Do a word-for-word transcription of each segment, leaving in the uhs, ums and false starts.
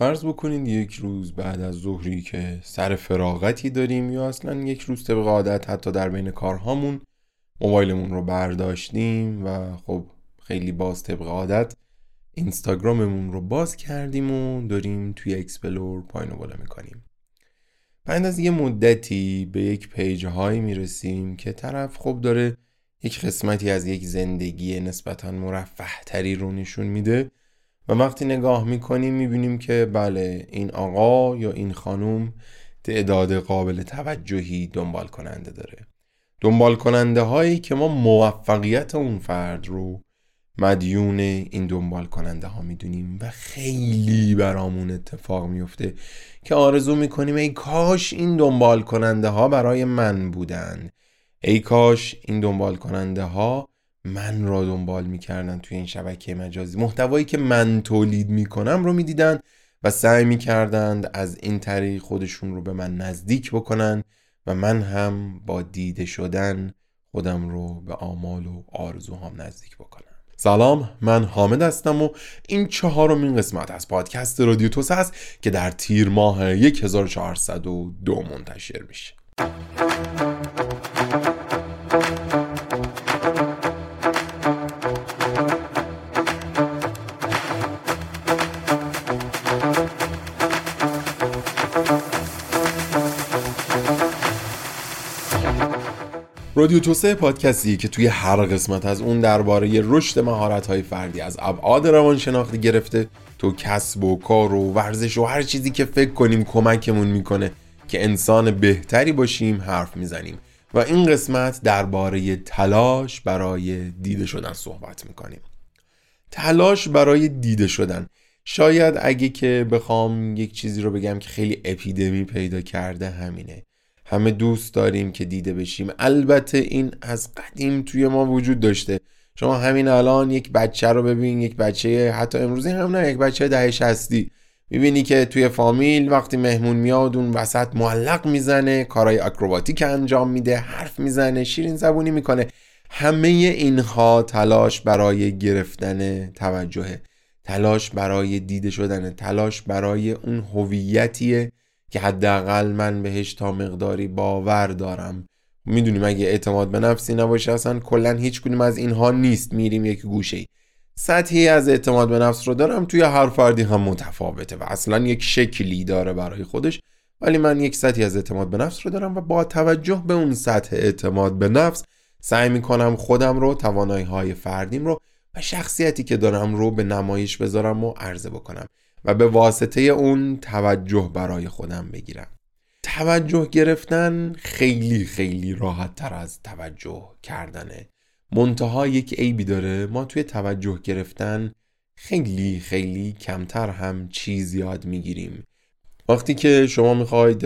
فرض بکنین یک روز بعد از ظهری که سر فراغتی داریم یا اصلا یک روز طبق عادت حتی در بین کارهامون موبایلمون رو برداشتیم و خب خیلی باز طبق عادت اینستاگراممون رو باز کردیم و داریم توی اکسپلور پایین و بالا میکنیم. بعد از یه مدتی به یک پیج هایی میرسیم که طرف خب داره یک قسمتی از یک زندگی نسبتاً مرفه تری رو نشون میده و وقتی نگاه میکنیم میبینیم که بله این آقا یا این خانم تعداد قابل توجهی دنبال کننده داره. دنبال کننده هایی که ما موفقیت اون فرد رو مدیون این دنبال کننده ها میدونیم و خیلی برامون اتفاق میفته که آرزو میکنیم ای کاش این دنبال کننده ها برای من بودن، ای کاش این دنبال کننده ها من را دنبال میکردن، توی این شبکه مجازی محتوایی که من تولید میکنم رو میدیدن و سعی میکردند از این طریق خودشون رو به من نزدیک بکنن و من هم با دیده شدن خودم رو به آمال و آرزوهام نزدیک بکنم. سلام، من حامد هستم و این چهارمین قسمت از پادکست رادیو توس هست که در تیر ماه هزار و چهارصد و دو منتشر میشه. رادیو توسعه پادکستی که توی هر قسمت از اون درباره رشد مهارت‌های فردی از ابعاد روانشناختی گرفته تو کسب و کار و ورزش و هر چیزی که فکر کنیم کمکمون میکنه که انسان بهتری باشیم حرف میزنیم و این قسمت درباره تلاش برای دیده شدن صحبت میکنیم. تلاش برای دیده شدن، شاید اگه که بخوام یک چیزی رو بگم که خیلی اپیدمی پیدا کرده همینه. همه دوست داریم که دیده بشیم. البته این از قدیم توی ما وجود داشته. شما همین الان یک بچه رو ببین، یک بچه حتی امروزی هم نه، یک بچه دهه شصتی میبینی که توی فامیل وقتی مهمون میاد اون وسط معلق میزنه، کارهای آکروباتیک انجام میده، حرف میزنه، شیرین زبونی میکنه. همه اینها تلاش برای گرفتن توجهه، تلاش برای دیده شدنه، تلاش برای اون هویتیه که حداقل من بهش تا مقداری باور دارم. میدونیم اگه اعتماد به نفسی نباشه اصلا کلا هیچ کدوم از اینها نیست، میریم یک گوشه. سطحی از اعتماد به نفس رو دارم، توی هر فردی هم متفاوته و اصلا یک شکلی داره برای خودش، ولی من یک سطحی از اعتماد به نفس رو دارم و با توجه به اون سطح اعتماد به نفس سعی میکنم خودم رو، توانایی‌های فردیم رو و شخصیتی که دارم رو به نمایش بذارم و عرضه بکنم و به واسطه اون توجه برای خودم بگیرم. توجه گرفتن خیلی خیلی راحت تر از توجه کردنه. منتها یک عیبی داره، ما توی توجه گرفتن خیلی خیلی کمتر هم چیز یاد میگیریم. وقتی که شما میخواید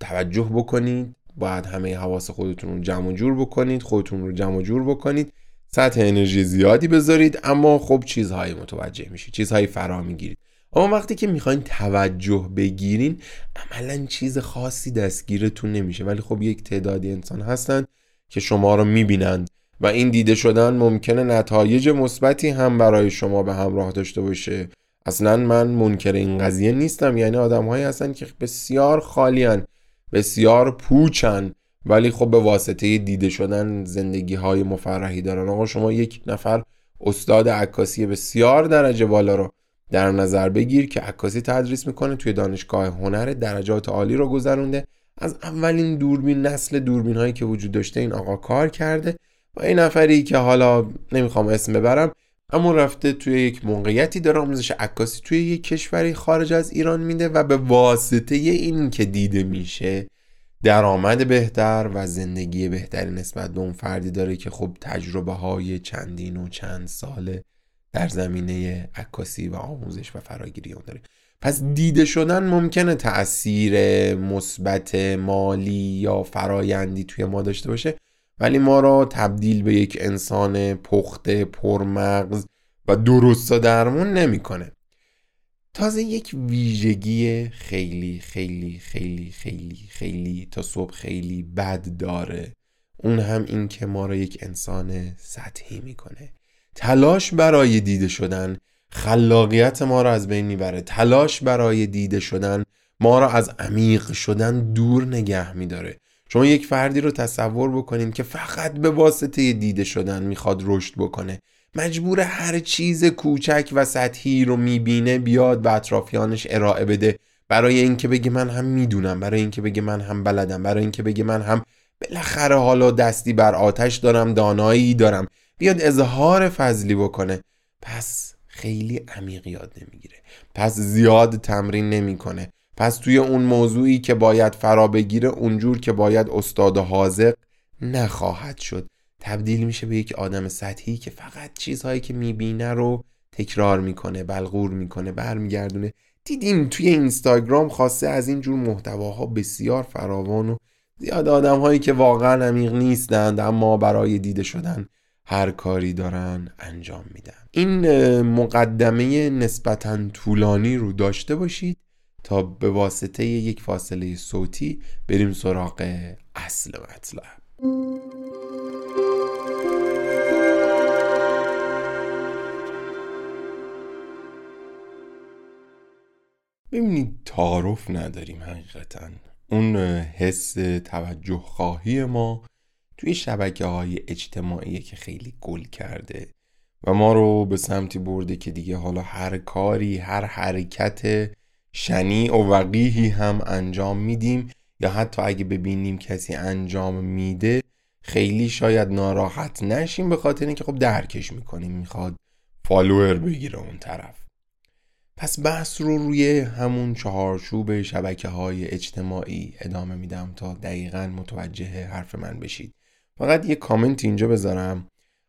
توجه بکنید باید همه حواس خودتون رو جمع و جور بکنید، خودتون رو جمع و جور بکنید، سطح انرژی زیادی بذارید، اما خب چیزهایی متوجه میشید، چیزهایی فرا میگیرید. اما وقتی که میخواین توجه بگیرین عملاً چیز خاصی دستگیرتون نمیشه، ولی خب یک تعدادی انسان هستن که شما رو میبینن و این دیده شدن ممکنه نتایج مثبتی هم برای شما به همراه داشته باشه. اصلاً من منکر این قضیه نیستم، یعنی آدم‌هایی هستن که بسیار خالیان، بسیار پوچن، ولی خب به واسطه دیده شدن زندگی‌های مفرحی دارن. آقا شما یک نفر استاد عکاسی بسیار درجه بالا رو در نظر بگیر که عکاسی تدریس میکنه، توی دانشگاه هنر درجات عالی رو گذرونده، از اولین دوربین، نسل دوربین هایی که وجود داشته این آقا کار کرده و این نفری که حالا نمیخوام اسم ببرم اما رفته توی یک موقعیتی داره آموزش عکاسی توی یک کشوری خارج از ایران میده و به واسطه این که دیده میشه درآمد بهتر و زندگی بهتری نسبت به اون فردی داره که خب تجربه های چندین و چند ساله در زمینه عکاسی و آموزش و فراگیری اون داره. پس دیده شدن ممکنه تأثیر مثبت مالی یا فرایندی توی ما داشته باشه، ولی ما را تبدیل به یک انسان پخته، پرمغز و درست و درمون نمی‌کنه. تازه یک ویژگی خیلی خیلی خیلی خیلی خیلی تا صبح خیلی بد داره، اون هم این که ما را یک انسان سطحی می‌کنه. تلاش برای دیده شدن خلاقیت ما را از بین میبره. تلاش برای دیده شدن ما را از عمیق شدن دور نگه میداره. شما یک فردی رو تصور بکنین که فقط به واسطه دیده شدن میخواد رشد بکنه، مجبور هر چیز کوچک و سطحی رو میبینه بیاد و اطرافیانش ارائه بده، برای اینکه بگه من هم میدونم، برای اینکه بگه من هم بلدم، برای اینکه بگه من هم بالاخره حالا دستی بر آتش دارم، دانایی دارم، بیاد اظهار فضلی بکنه. پس خیلی عمیق یاد نمیگیره، پس زیاد تمرین نمیکنه، پس توی اون موضوعی که باید فرا بگیره اونجور که باید استاد حاذق نخواهد شد. تبدیل میشه به یک آدم سطحی که فقط چیزهایی که میبینه رو تکرار میکنه، بلغور میکنه، برمیگردونه. دیدیم توی اینستاگرام خاصه از اینجور محتواها بسیار فراوان و زیاد آدم هایی که واقعا عمیق نیستند اما برای دیده شدن هر کاری دارن انجام میدن. این مقدمه نسبتاً طولانی رو داشته باشید تا به واسطه یک فاصله صوتی بریم سراغ اصل مطلب. ببینید تعارف نداریم، حقیقتاً اون حس توجه خواهی ما توی شبکه‌های اجتماعی که خیلی گل کرده و ما رو به سمتی برده که دیگه حالا هر کاری، هر حرکت شنیع و وقیحی هم انجام میدیم، یا حتی اگه ببینیم کسی انجام میده خیلی شاید ناراحت نشیم به خاطر اینکه خب درکش میکنیم، میخواد فالوور بگیره اون طرف. پس بحث رو روی همون چهارچوب شبکه‌های اجتماعی ادامه میدم تا دقیقاً متوجه حرف من بشید. فقط یه کامنت اینجا بذارم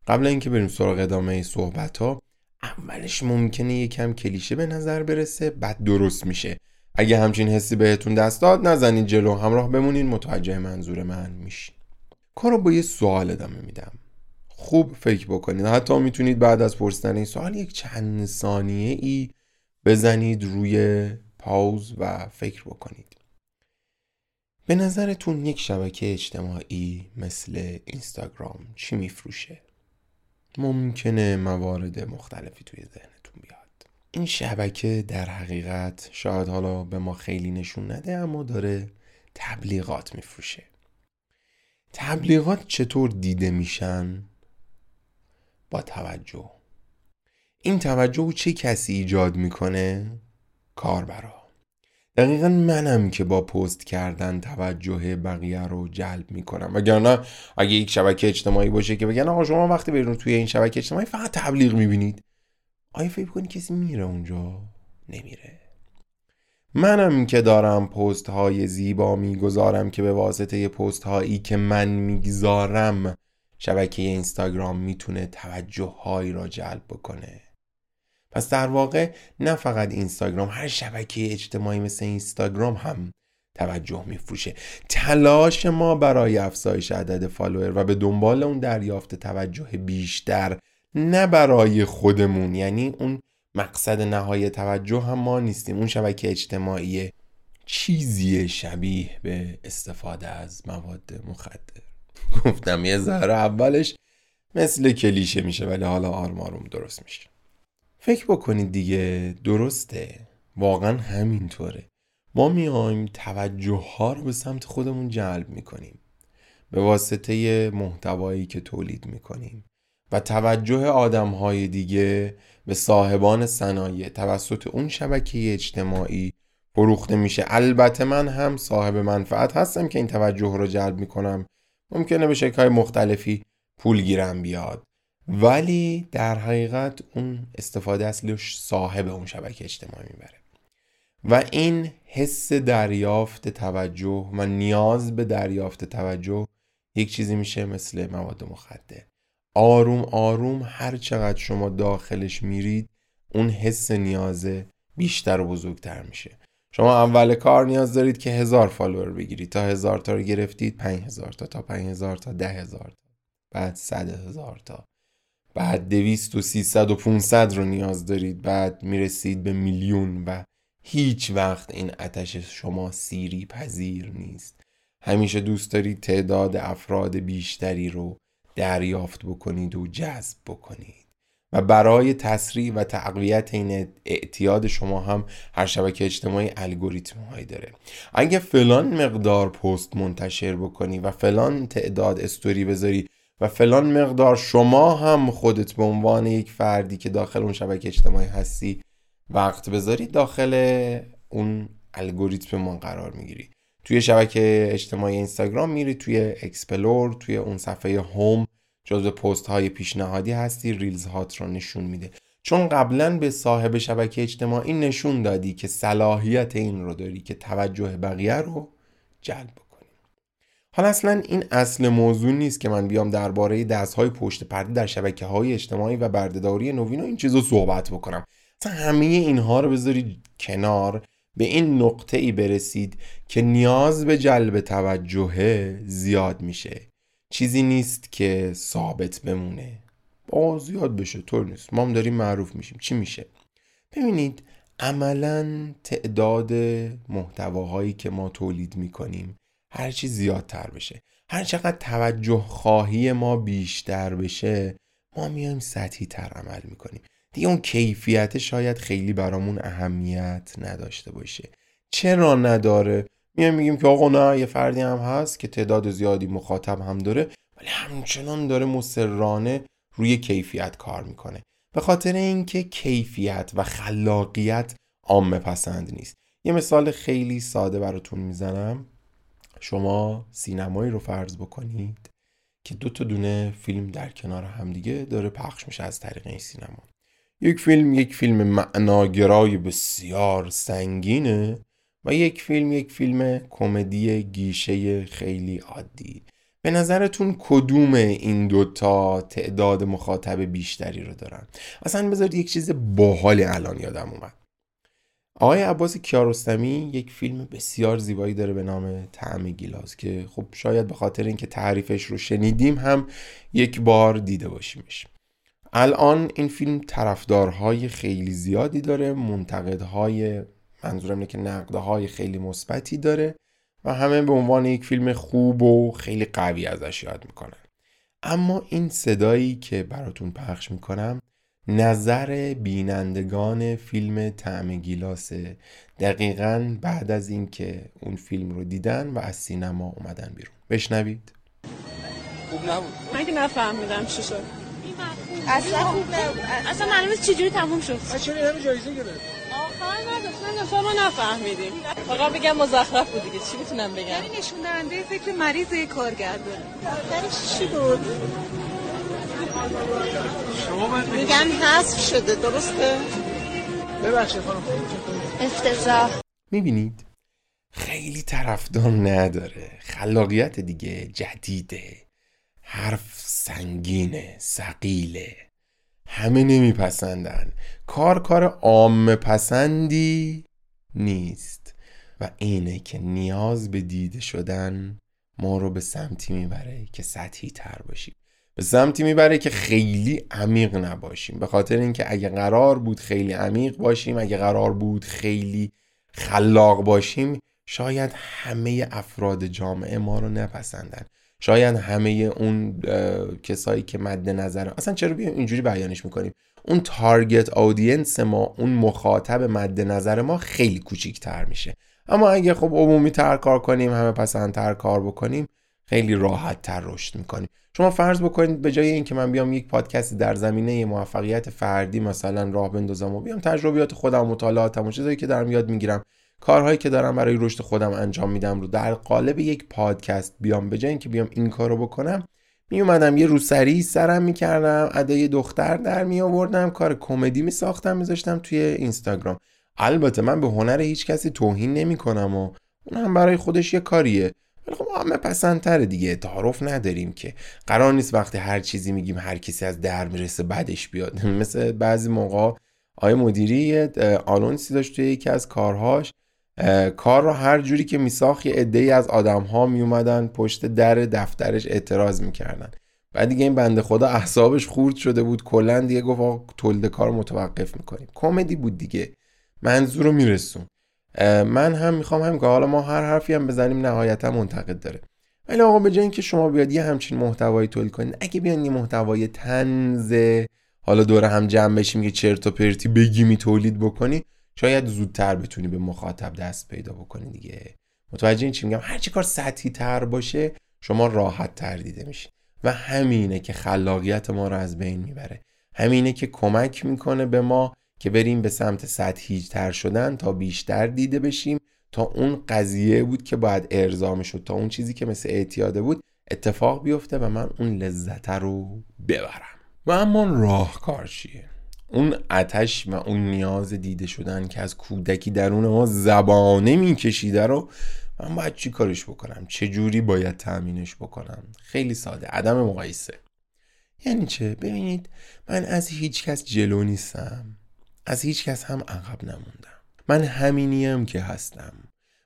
قبل اینکه بریم سراغ ادامه صحبت‌ها. اولش ممکنه یکم کلیشه به نظر برسه، بعد درست میشه. اگه همچین حسی بهتون دست داد نزنید جلو، همراه بمونین متوجه منظور من میشین. کارو با یه سوال ادامه میدم، خوب فکر بکنید. حتی میتونید بعد از پرسیدن این سوال یک چند ثانیه ای بزنید روی پاوز و فکر بکنید. به نظرتون یک شبکه اجتماعی مثل اینستاگرام چی میفروشه؟ ممکنه موارد مختلفی توی ذهنتون بیاد. این شبکه در حقیقت شاید حالا به ما خیلی نشون نده اما داره تبلیغات میفروشه. تبلیغات چطور دیده میشن؟ با توجه. این توجه چه کسی ایجاد میکنه؟ کاربرا. دقیقا منم که با پست کردن توجه بقیه رو جلب میکنم. وگرنه اگه یک شبکه اجتماعی باشه که بگن آقا شما وقتی برید توی این شبکه اجتماعی فقط تبلیغ میبینید، آیا فکر کنید کسی میره اونجا؟ نمیره. منم که دارم پست های زیبا میگذارم که به واسطه پست هایی که من میگذارم شبکه اینستاگرام میتونه توجه هایی را جلب بکنه. پس در واقع نه فقط اینستاگرام، هر شبکه اجتماعی مثل اینستاگرام هم توجه میفروشه. تلاش ما برای افزایش عدد فالوور و به دنبال اون دریافت توجه بیشتر، نه برای خودمون، یعنی اون مقصد نهایی توجه هم ما نیستیم. اون شبکه اجتماعی چیزی شبیه به استفاده از مواد مخدر. گفتم یه ذره اولش مثل کلیشه میشه ولی حالا آروم آروم درست میشه. فکر بکنید دیگه، درسته، واقعا همینطوره. ما میایم توجه ها رو به سمت خودمون جلب میکنیم به واسطه محتوایی که تولید میکنیم و توجه آدم های دیگه به صاحبان صنایع توسط اون شبکه اجتماعی فروخته میشه. البته من هم صاحب منفعت هستم که این توجه رو جلب میکنم، ممکنه به شکل‌های مختلفی پول گیرم بیاد، ولی در حقیقت اون استفاده اصلیش صاحب اون شبکه اجتماعی میبره. و این حس دریافت توجه و نیاز به دریافت توجه یک چیزی میشه مثل مواد مخدر. آروم آروم هر چقدر شما داخلش میرید اون حس نیاز بیشتر و بزرگتر میشه. شما اول کار نیاز دارید که هزار فالوور بگیرید. تا هزار تا رو گرفتید، پنج هزار تا، تا پنج هزار تا، ده هزار تا، بعد صد هزار تا، بعد دویست و سیصد و پونصد رو نیاز دارید، بعد میرسید به میلیون و هیچ وقت این آتش شما سیری پذیر نیست. همیشه دوست دارید تعداد افراد بیشتری رو دریافت بکنید و جذب بکنید و برای تسریع و تقویت این اعتیاد شما هم هر شبکه اجتماعی الگوریتم هایی داره. اگه فلان مقدار پست منتشر بکنی و فلان تعداد استوری بذاری و فلان مقدار، شما هم خودت به عنوان یک فردی که داخل اون شبکه اجتماعی هستی وقت بذاری، داخل اون الگوریتم من قرار میگیری. توی شبکه اجتماعی اینستاگرام میری، توی اکسپلور، توی اون صفحه هوم جزو پست های پیشنهادی هستی، ریلز هات رو نشون میده، چون قبلا به صاحب شبکه اجتماعی نشون دادی که صلاحیت این رو داری که توجه بقیه رو جلب کنی. حالا اصلا این اصل موضوع نیست که من بیام درباره دست‌های پشت پرده در شبکه‌های اجتماعی و بردهداری نوین و این چیزا صحبت بکنم. اصلا همه اینها رو بذارید کنار، به این نقطه ای برسید که نیاز به جلب توجه زیاد میشه. چیزی نیست که ثابت بمونه. با زیاد بشه طور نیست. ما هم داریم معروف میشیم. چی میشه؟ ببینید عملاً تعداد محتواهایی که ما تولید میکنیم هر چی زیادتر بشه، هر چقدر توجه خواهی ما بیشتر بشه، ما میایم سطحی تر عمل میکنیم. دیگه اون کیفیت شاید خیلی برامون اهمیت نداشته باشه. چرا نداره؟ میایم میگیم که آقا نه، یه فردی هم هست که تعداد زیادی مخاطب هم داره ولی همچنان داره مصرانه روی کیفیت کار میکنه، به خاطر اینکه کیفیت و خلاقیت عامه پسند نیست. یه مثال خیلی ساده براتون میزنم. شما سینمایی رو فرض بکنید که دو تا دونه فیلم در کنار همدیگه داره پخش میشه از طریق این سینما. یک فیلم یک فیلم معناگرای بسیار سنگینه و یک فیلم یک فیلم کمدی گیشه خیلی عادی. به نظرتون کدوم این دوتا تعداد مخاطب بیشتری رو دارن؟ اصلا بذارید یک چیز باحال الان یادم اومد. آقای عباس کیارستمی یک فیلم بسیار زیبایی داره به نام طعم گیلاس که خب شاید به خاطر اینکه تعریفش رو شنیدیم هم یک بار دیده باشیمش. الان این فیلم طرفدارهای خیلی زیادی داره، منتقدهای، منظورم اینه که نقدهای خیلی مثبتی داره و همه به عنوان یک فیلم خوب و خیلی قوی ازش یاد میکنن. اما این صدایی که براتون پخش میکنم نظر بینندگان فیلم طعم گیلاسه، دقیقاً بعد از این که اون فیلم رو دیدن و از سینما اومدن بیرون. بشنوید. خوب نبود. من که نفهمیدم چی شد. اصلا خوب نبود. اصلا معلومه چجوری تموم شد. چرا همه جایزه گرفت؟ اصلا ما نفهمیدیم. فقط بگم مزخرف بود دیگه. چی میتونم بگم؟ یعنی نشون دهنده فکر مریض کارگردان. درش چی بود؟ میگن حذف شده، درسته؟ ببخشید خانم. افتضاح. میبینید؟ خیلی طرفدار نداره. خلاقیت دیگه جدیده. حرف سنگینه، ثقیله. همه نمیپسندن. کار کار عام پسندی نیست و اینه که نیاز به دیده شدن ما رو به سمتی میبره که سطحی تر باشیم، به سمتی میبره که خیلی عمیق نباشیم، به خاطر اینکه اگه قرار بود خیلی عمیق باشیم، اگه قرار بود خیلی خلاق باشیم، شاید همه افراد جامعه ما رو نپسندن، شاید همه اون کسایی که مد نظر، اصلا چرا بیایم اینجوری بیانش میکنیم، اون تارگت آدینس ما، اون مخاطب مد نظر ما خیلی کوچیک‌تر میشه. اما اگه خب عمومی تر کار کنیم، همه پسندتر کار بکنیم، خیلی راحت تر رشد میکنیم. شما فرض بکنید به جای اینکه من بیام یک پادکست در زمینه موفقیت فردی مثلا راه بندازم و بیام تجربیات خودم، مطالعاتم و چیزایی که دارم یاد میگیرم، کارهایی که دارم برای رشد خودم انجام میدم رو در قالب یک پادکست بیام، به جای اینکه بیام این کارو بکنم، میومدم یه روسری سرم میکردم، ادای دختر در میآوردم، کار کمدی میساختم، میذاشتم توی اینستاگرام. البته من به هنر هیچ کسی توهین نمیکنم و اون هم برای خودش یه کاریه، ولی خب عامه پسندتره دیگه. تعارف نداریم که، قرار نیست وقتی هر چیزی میگیم هر کسی از در میرسه بعدش بیاد. مثل بعضی موقع آیه مدیری آلونسی داشت توی یکی از کارهاش، کار رو هر جوری که میساخت یه عده‌ای از آدم‌ها میومدن پشت در دفترش اعتراض میکردن. بعد دیگه این بنده خدا اعصابش خورد شده بود کلاً، دیگه گفت آقا تولید کار متوقف میکنیم. کمدی بود دیگه، منظور رو میرسون. من هم میخوام هم که حالا ما هر حرفی هم بزنیم نهایتا منتقد داره، ولی آقا به جای اینکه شما بیاد یه همچین محتوایی تولید کنید، اگه بیان یه محتوای طنز حالا دوره هم جمع بشیم که چرت و پرتی بگیمی تولید بکنی، شاید زودتر بتونی به مخاطب دست پیدا بکنی دیگه. متوجه این چی میگم؟ هر چی کار سطحی تر باشه شما راحت تر دیده میشین و همینه که خلاقیت ما رو از بین میبره، همینه که کمک میکنه به ما که بریم به سمت سطحی تر شدن تا بیشتر دیده بشیم، تا اون قضیه بود که باید ارضا میشد، تا اون چیزی که مثل اعتیاده بود اتفاق بیفته و من اون لذت رو ببرم. و اما راهکار چیه؟ اون آتش و اون نیاز دیده شدن که از کودکی درون ما زبانه میکشیده رو من باید چی کارش بکنم؟ چه جوری باید تامینش بکنم؟ خیلی ساده، عدم مقایسه. یعنی چه؟ ببینید، من از هیچ کس جلو نیستم، از هیچ کس هم عقب نموندم، من همینیم که هستم.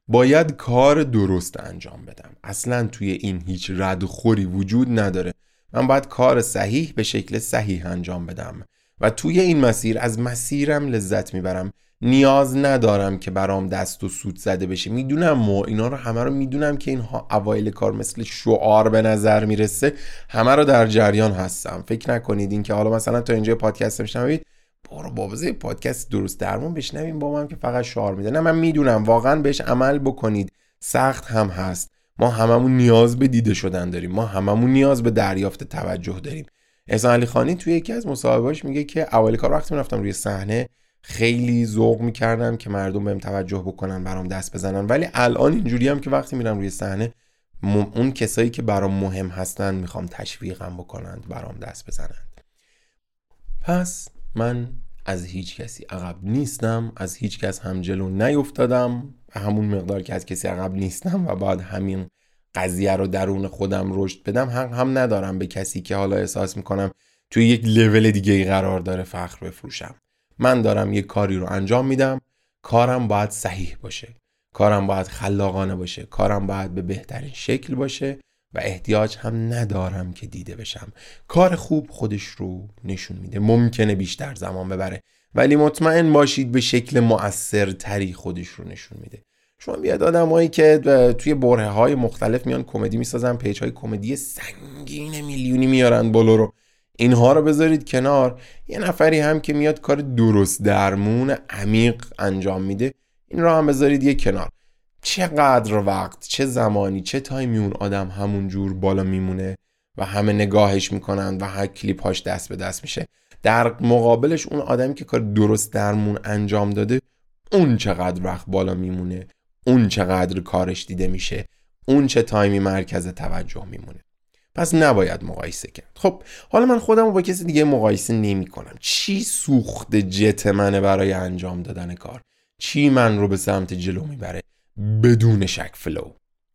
باید کار درست انجام بدم، اصلا توی این هیچ رد و خوری وجود نداره. من باید کار صحیح به شکل صحیح انجام بدم و توی این مسیر از مسیرم لذت میبرم. نیاز ندارم که برام دست و سود زده بشه. میدونم و اینا رو همه رو میدونم که اینها اوایل کار مثل شعار به نظر میرسه، همه رو در جریان هستم. فکر نکنید این که حالا مثلا تا اینجا پادکست میشنوید برو بابازه پادکست درست درمون بشنویم با من که فقط شعار میده. نه، من میدونم واقعا بهش عمل بکنید. سخت هم هست. ما هممون نیاز به دیده شدن داریم، ما هممون نیاز به دریافت توجه داریم. احسان علی خانی توی یکی از مصاحبه‌هاش میگه که اوایل کار وقتی میرفتم روی صحنه خیلی ذوق میکردم که مردم بهم توجه بکنن، برام دست بزنن، ولی الان اینجوری هم که وقتی میرم روی صحنه م... اون کسایی که برام مهم هستن میخوام تشویقم بکنن، برام دست بزنن. پس من از هیچ کسی عقب نیستم، از هیچ کس هم جلو نیفتادم و همون مقدار که از کسی عقب نیستم و بعد همین قضیه رو درون خودم رشد بدم، حق هم ندارم به کسی که حالا احساس میکنم توی یک لول دیگه قرار داره فخر بفروشم. من دارم یک کاری رو انجام میدم، کارم باید صحیح باشه، کارم باید خلاقانه باشه، کارم باید به بهترین شکل باشه و احتیاج هم ندارم که دیده بشم. کار خوب خودش رو نشون میده، ممکنه بیشتر زمان ببره ولی مطمئن باشید به شکل مؤثرتری خودش رو نشون میده. شما بیاد آدمایی که توی بره های مختلف میان کمدی میسازن، پیج های کمدی سنگین میلیونی میارن بالا رو، اینها رو بذارید کنار. یه نفری هم که میاد کار درست درمون عمیق انجام میده، این رو هم بذارید یه کنار. چقدر وقت، چه زمانی، چه تایمی اون آدم همون جور بالا میمونه و همه نگاهش میکنن و هر کلیپاش دست به دست میشه. در مقابلش اون آدمی که کار درست درمون انجام داده، اون چقدر وقت بالا میمونه، اون چقدر کارش دیده میشه، اون چه تایمی مرکز توجه میمونه. پس نباید مقایسه کرد. خب حالا من خودمو با کسی دیگه مقایسه نمی کنم. چی سوخت جت منه برای انجام دادن کار؟ چی من رو به سمت جلو میبره؟ بدون شک فلو.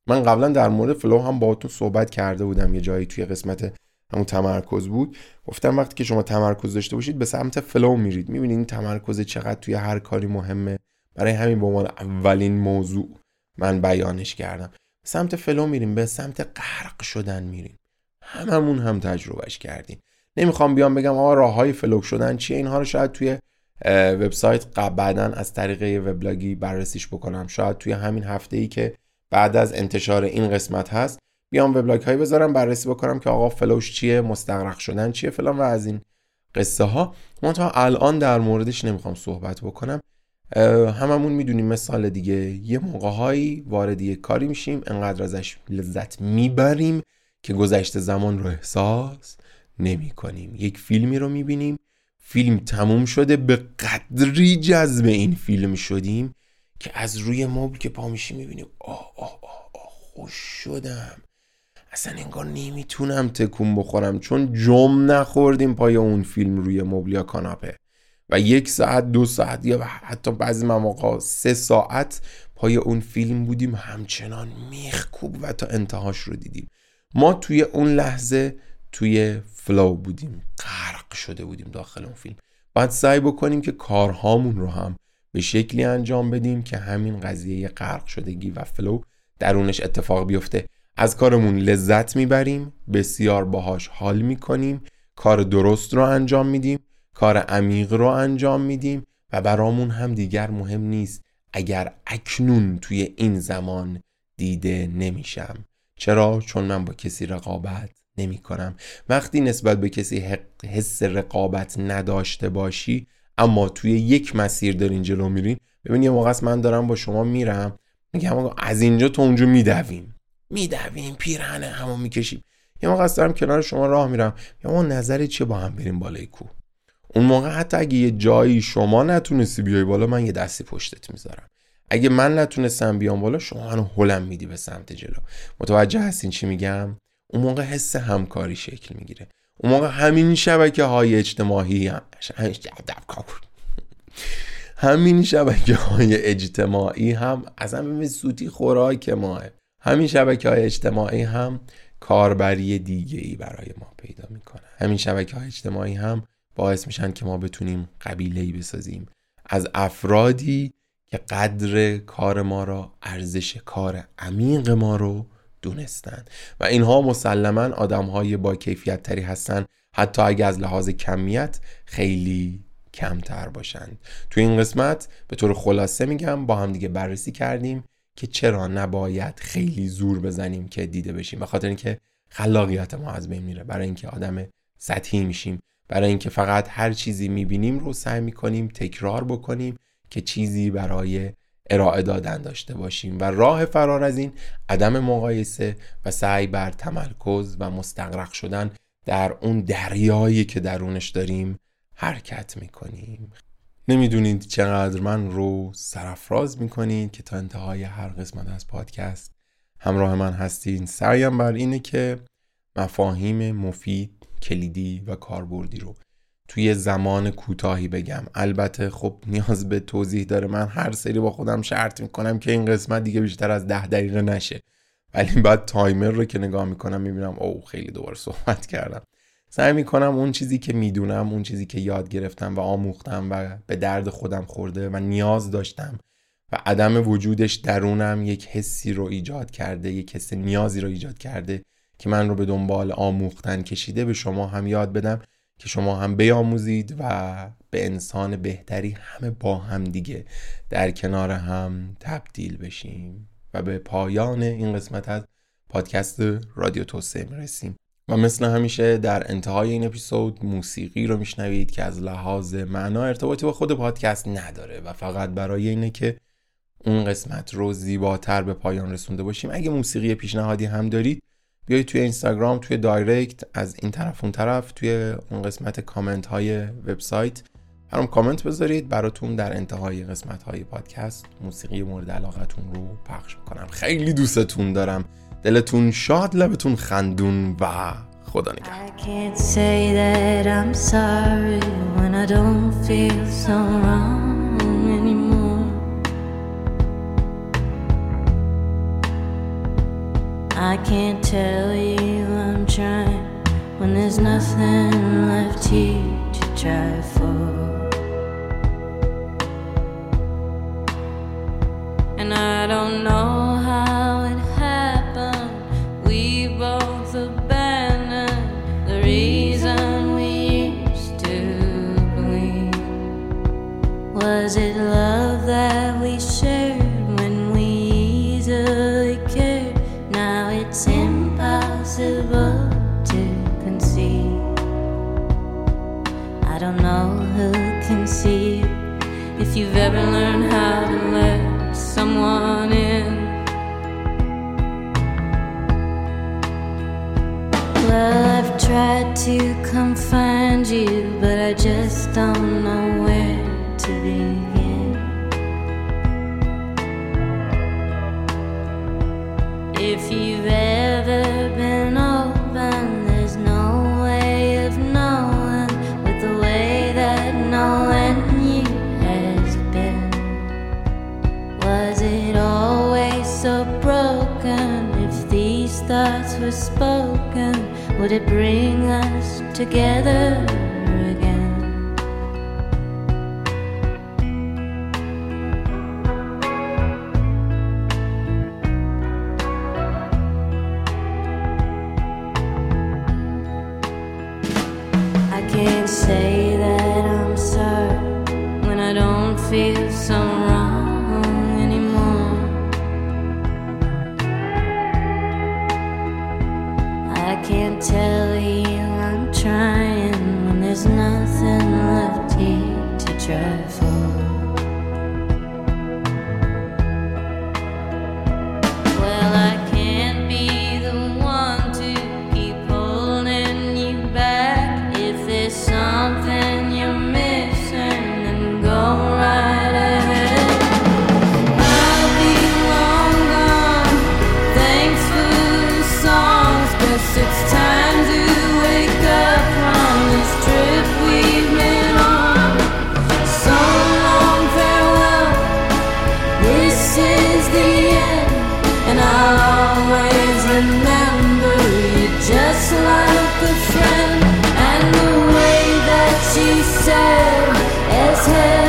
من قبلا در مورد فلو هم باهاتون صحبت کرده بودم، یه جایی توی قسمت همون تمرکز بود. گفتم وقتی که شما تمرکز داشته باشید به سمت فلو میرید. میبینید تمرکز چقدر توی هر کاری مهمه. برای همین به عنوان اولین موضوع من بیانش کردم. به سمت فلو میریم، به سمت غرق شدن میریم. هممون هم تجربهش کردیم. نمیخوام بیام بگم آقا راههای فلو شدن چیه، اینها رو شاید توی وبسایت بعداً از طریق وبلاگی بررسیش بکنم. شاید توی همین هفته‌ای که بعد از انتشار این قسمت هست بیام وبلاگ های بذارم بررسی بکنم که آقا فلوش چیه، مستغرق شدن چیه فلان و از این قصه ها. من تا الان در موردش نمیخوام صحبت بکنم. هممون میدونیم مثال دیگه، یه موقع‌هایی وارد یه کاری میشیم انقدر ازش لذت میبریم که گذشت زمان رو احساس نمی کنیم. یک فیلمی رو میبینیم، فیلم تموم شده، به قدری جذب این فیلم شدیم که از روی مبل که پا میشیم میبینیم آه آه آه آه خوش شدم، اصلا انگار نمیتونم تکون بخورم، چون جم نخوردیم پای اون فیلم روی مبل یا کاناپه و یک ساعت، دو ساعت یا حتی بعضی مواقع سه ساعت پای اون فیلم بودیم، همچنان میخکوب و تا انتهاش رو دیدیم. ما توی اون لحظه توی فلو بودیم، غرق شده بودیم داخل اون فیلم. باید سعی بکنیم که کارهامون رو هم به شکلی انجام بدیم که همین قضیه غرق شدگی و فلو درونش اتفاق بیفته. از کارمون لذت میبریم، بسیار باهاش حال میکنیم، کار درست رو انجام میدیم، کار عمیق رو انجام میدیم و برامون هم دیگر مهم نیست اگر اکنون توی این زمان دیده نمیشم. چرا؟ چون من با کسی رقابت نمی کنم. وقتی نسبت به کسی حس رقابت نداشته باشی اما توی یک مسیر دارین جلو میرین، ببین یه موقع من دارم با شما میرم میگم از اینجا تو اونجا میدویم میدویم پیرهنه همو میکشیم، یه موقع دارم کنار شما راه میرم یا نظری چه با هم بریم بالای کوه. اون موقع حتی اگه یه جایی شما نتونستی بیای بالا من یه دستی پشتت میذارم، اگه من نتونستم بیام بالا شما منو هلم میدی به سمت جلو. متوجه هستین چی میگم؟ اون موقع حس همکاری شکل میگیره. اون موقع همین شبکه‌های اجتماعی هم... همین شبکه‌های اجتماعی هم از همین سوتی خوراک ماه. همین شبکه‌های اجتماعی هم کاربری دیگه‌ای برای ما پیدا میکنه. همین شبکه‌های اجتماعی هم باعث میشن که ما بتونیم قبیله‌ای بسازیم از افرادی که قدر کار ما را، ارزش کار عمیق ما رو دونستن، و اینها مسلماً آدم‌های با کیفیت تری هستن، حتی اگه از لحاظ کمیت خیلی کمتر باشن. تو این قسمت به طور خلاصه میگم با هم دیگه بررسی کردیم که چرا نباید خیلی زور بزنیم که دیده بشیم، به خاطر اینکه خلاقیت ما از بین میره، برای اینکه آدم سطحی میشیم، برای اینکه فقط هر چیزی میبینیم رو سعی میکنیم تکرار بکنیم که چیزی برای ارائه دادن داشته باشیم، و راه فرار از این عدم مقایسه و سعی بر تمرکز و مستغرق شدن در اون دریایی که درونش داریم حرکت میکنیم. نمیدونید چقدر من رو سرافراز میکنید که تا انتهای هر قسمت از پادکست همراه من هستین. سعیم بر اینه که مفاهیم مفید، کلیدی و کاربردی رو توی زمان کوتاهی بگم. البته خب نیاز به توضیح داره، من هر سری با خودم شرط میکنم که این قسمت دیگه بیشتر از ده دقیقه نشه، ولی بعد تایمر رو که نگاه میکنم میبینم اوه خیلی دوباره صحبت کردم. سعی میکنم اون چیزی که میدونم، اون چیزی که یاد گرفتم و آموختم و به درد خودم خورده و نیاز داشتم و عدم وجودش درونم یک حسی رو ایجاد کرده، یک حس نیازی رو ایجاد کرده که من رو به دنبال آموختن کشیده، به شما هم یاد بدم که شما هم بیاموزید و به انسان بهتری همه با هم دیگه در کنار هم تبدیل بشیم. و به پایان این قسمت از پادکست رادیو توسعه میرسیم و مثل همیشه در انتهای این اپیزود موسیقی رو میشنوید که از لحاظ معنا ارتباطی با خود پادکست نداره و فقط برای اینه که اون قسمت رو زیباتر به پایان رسونده باشیم. اگه موسیقی پیشنهادی هم دارید بیایید توی اینستاگرام، توی دایرکت، از این طرف اون طرف، توی اون قسمت کامنت های وبسایت برام کامنت بذارید، براتون در انتهای قسمت های پادکست موسیقی مورد علاقتون رو پخش میکنم. خیلی دوستتون دارم، دلتون شاد، لبتون خندون و خدا نگهدار. I can't tell you I'm trying when there's nothing left here to try for. And I don't know how it happened, we both abandoned the reason we used to believe. Was it love that we shared? It's impossible to conceive. I don't know who can see you. If you've ever learned how to let someone in, well, I've tried to come find you, but I just don't know where to be. If you've ever been open, there's no way of knowing with the way that knowing you has been. Was it always so broken? If these thoughts were spoken, would it bring us together again? Say that I'm sorry when I don't feel so wrong anymore. I can't tell you I'm trying when there's nothing left here to try for. Well, I can't be the one to keep holding you back. If there's something you're missing, then go right ahead. It's time to wake up from this trip we've been on. So long, farewell, this is the end. And I'll always remember you just like a friend. And the way that she said, as hell.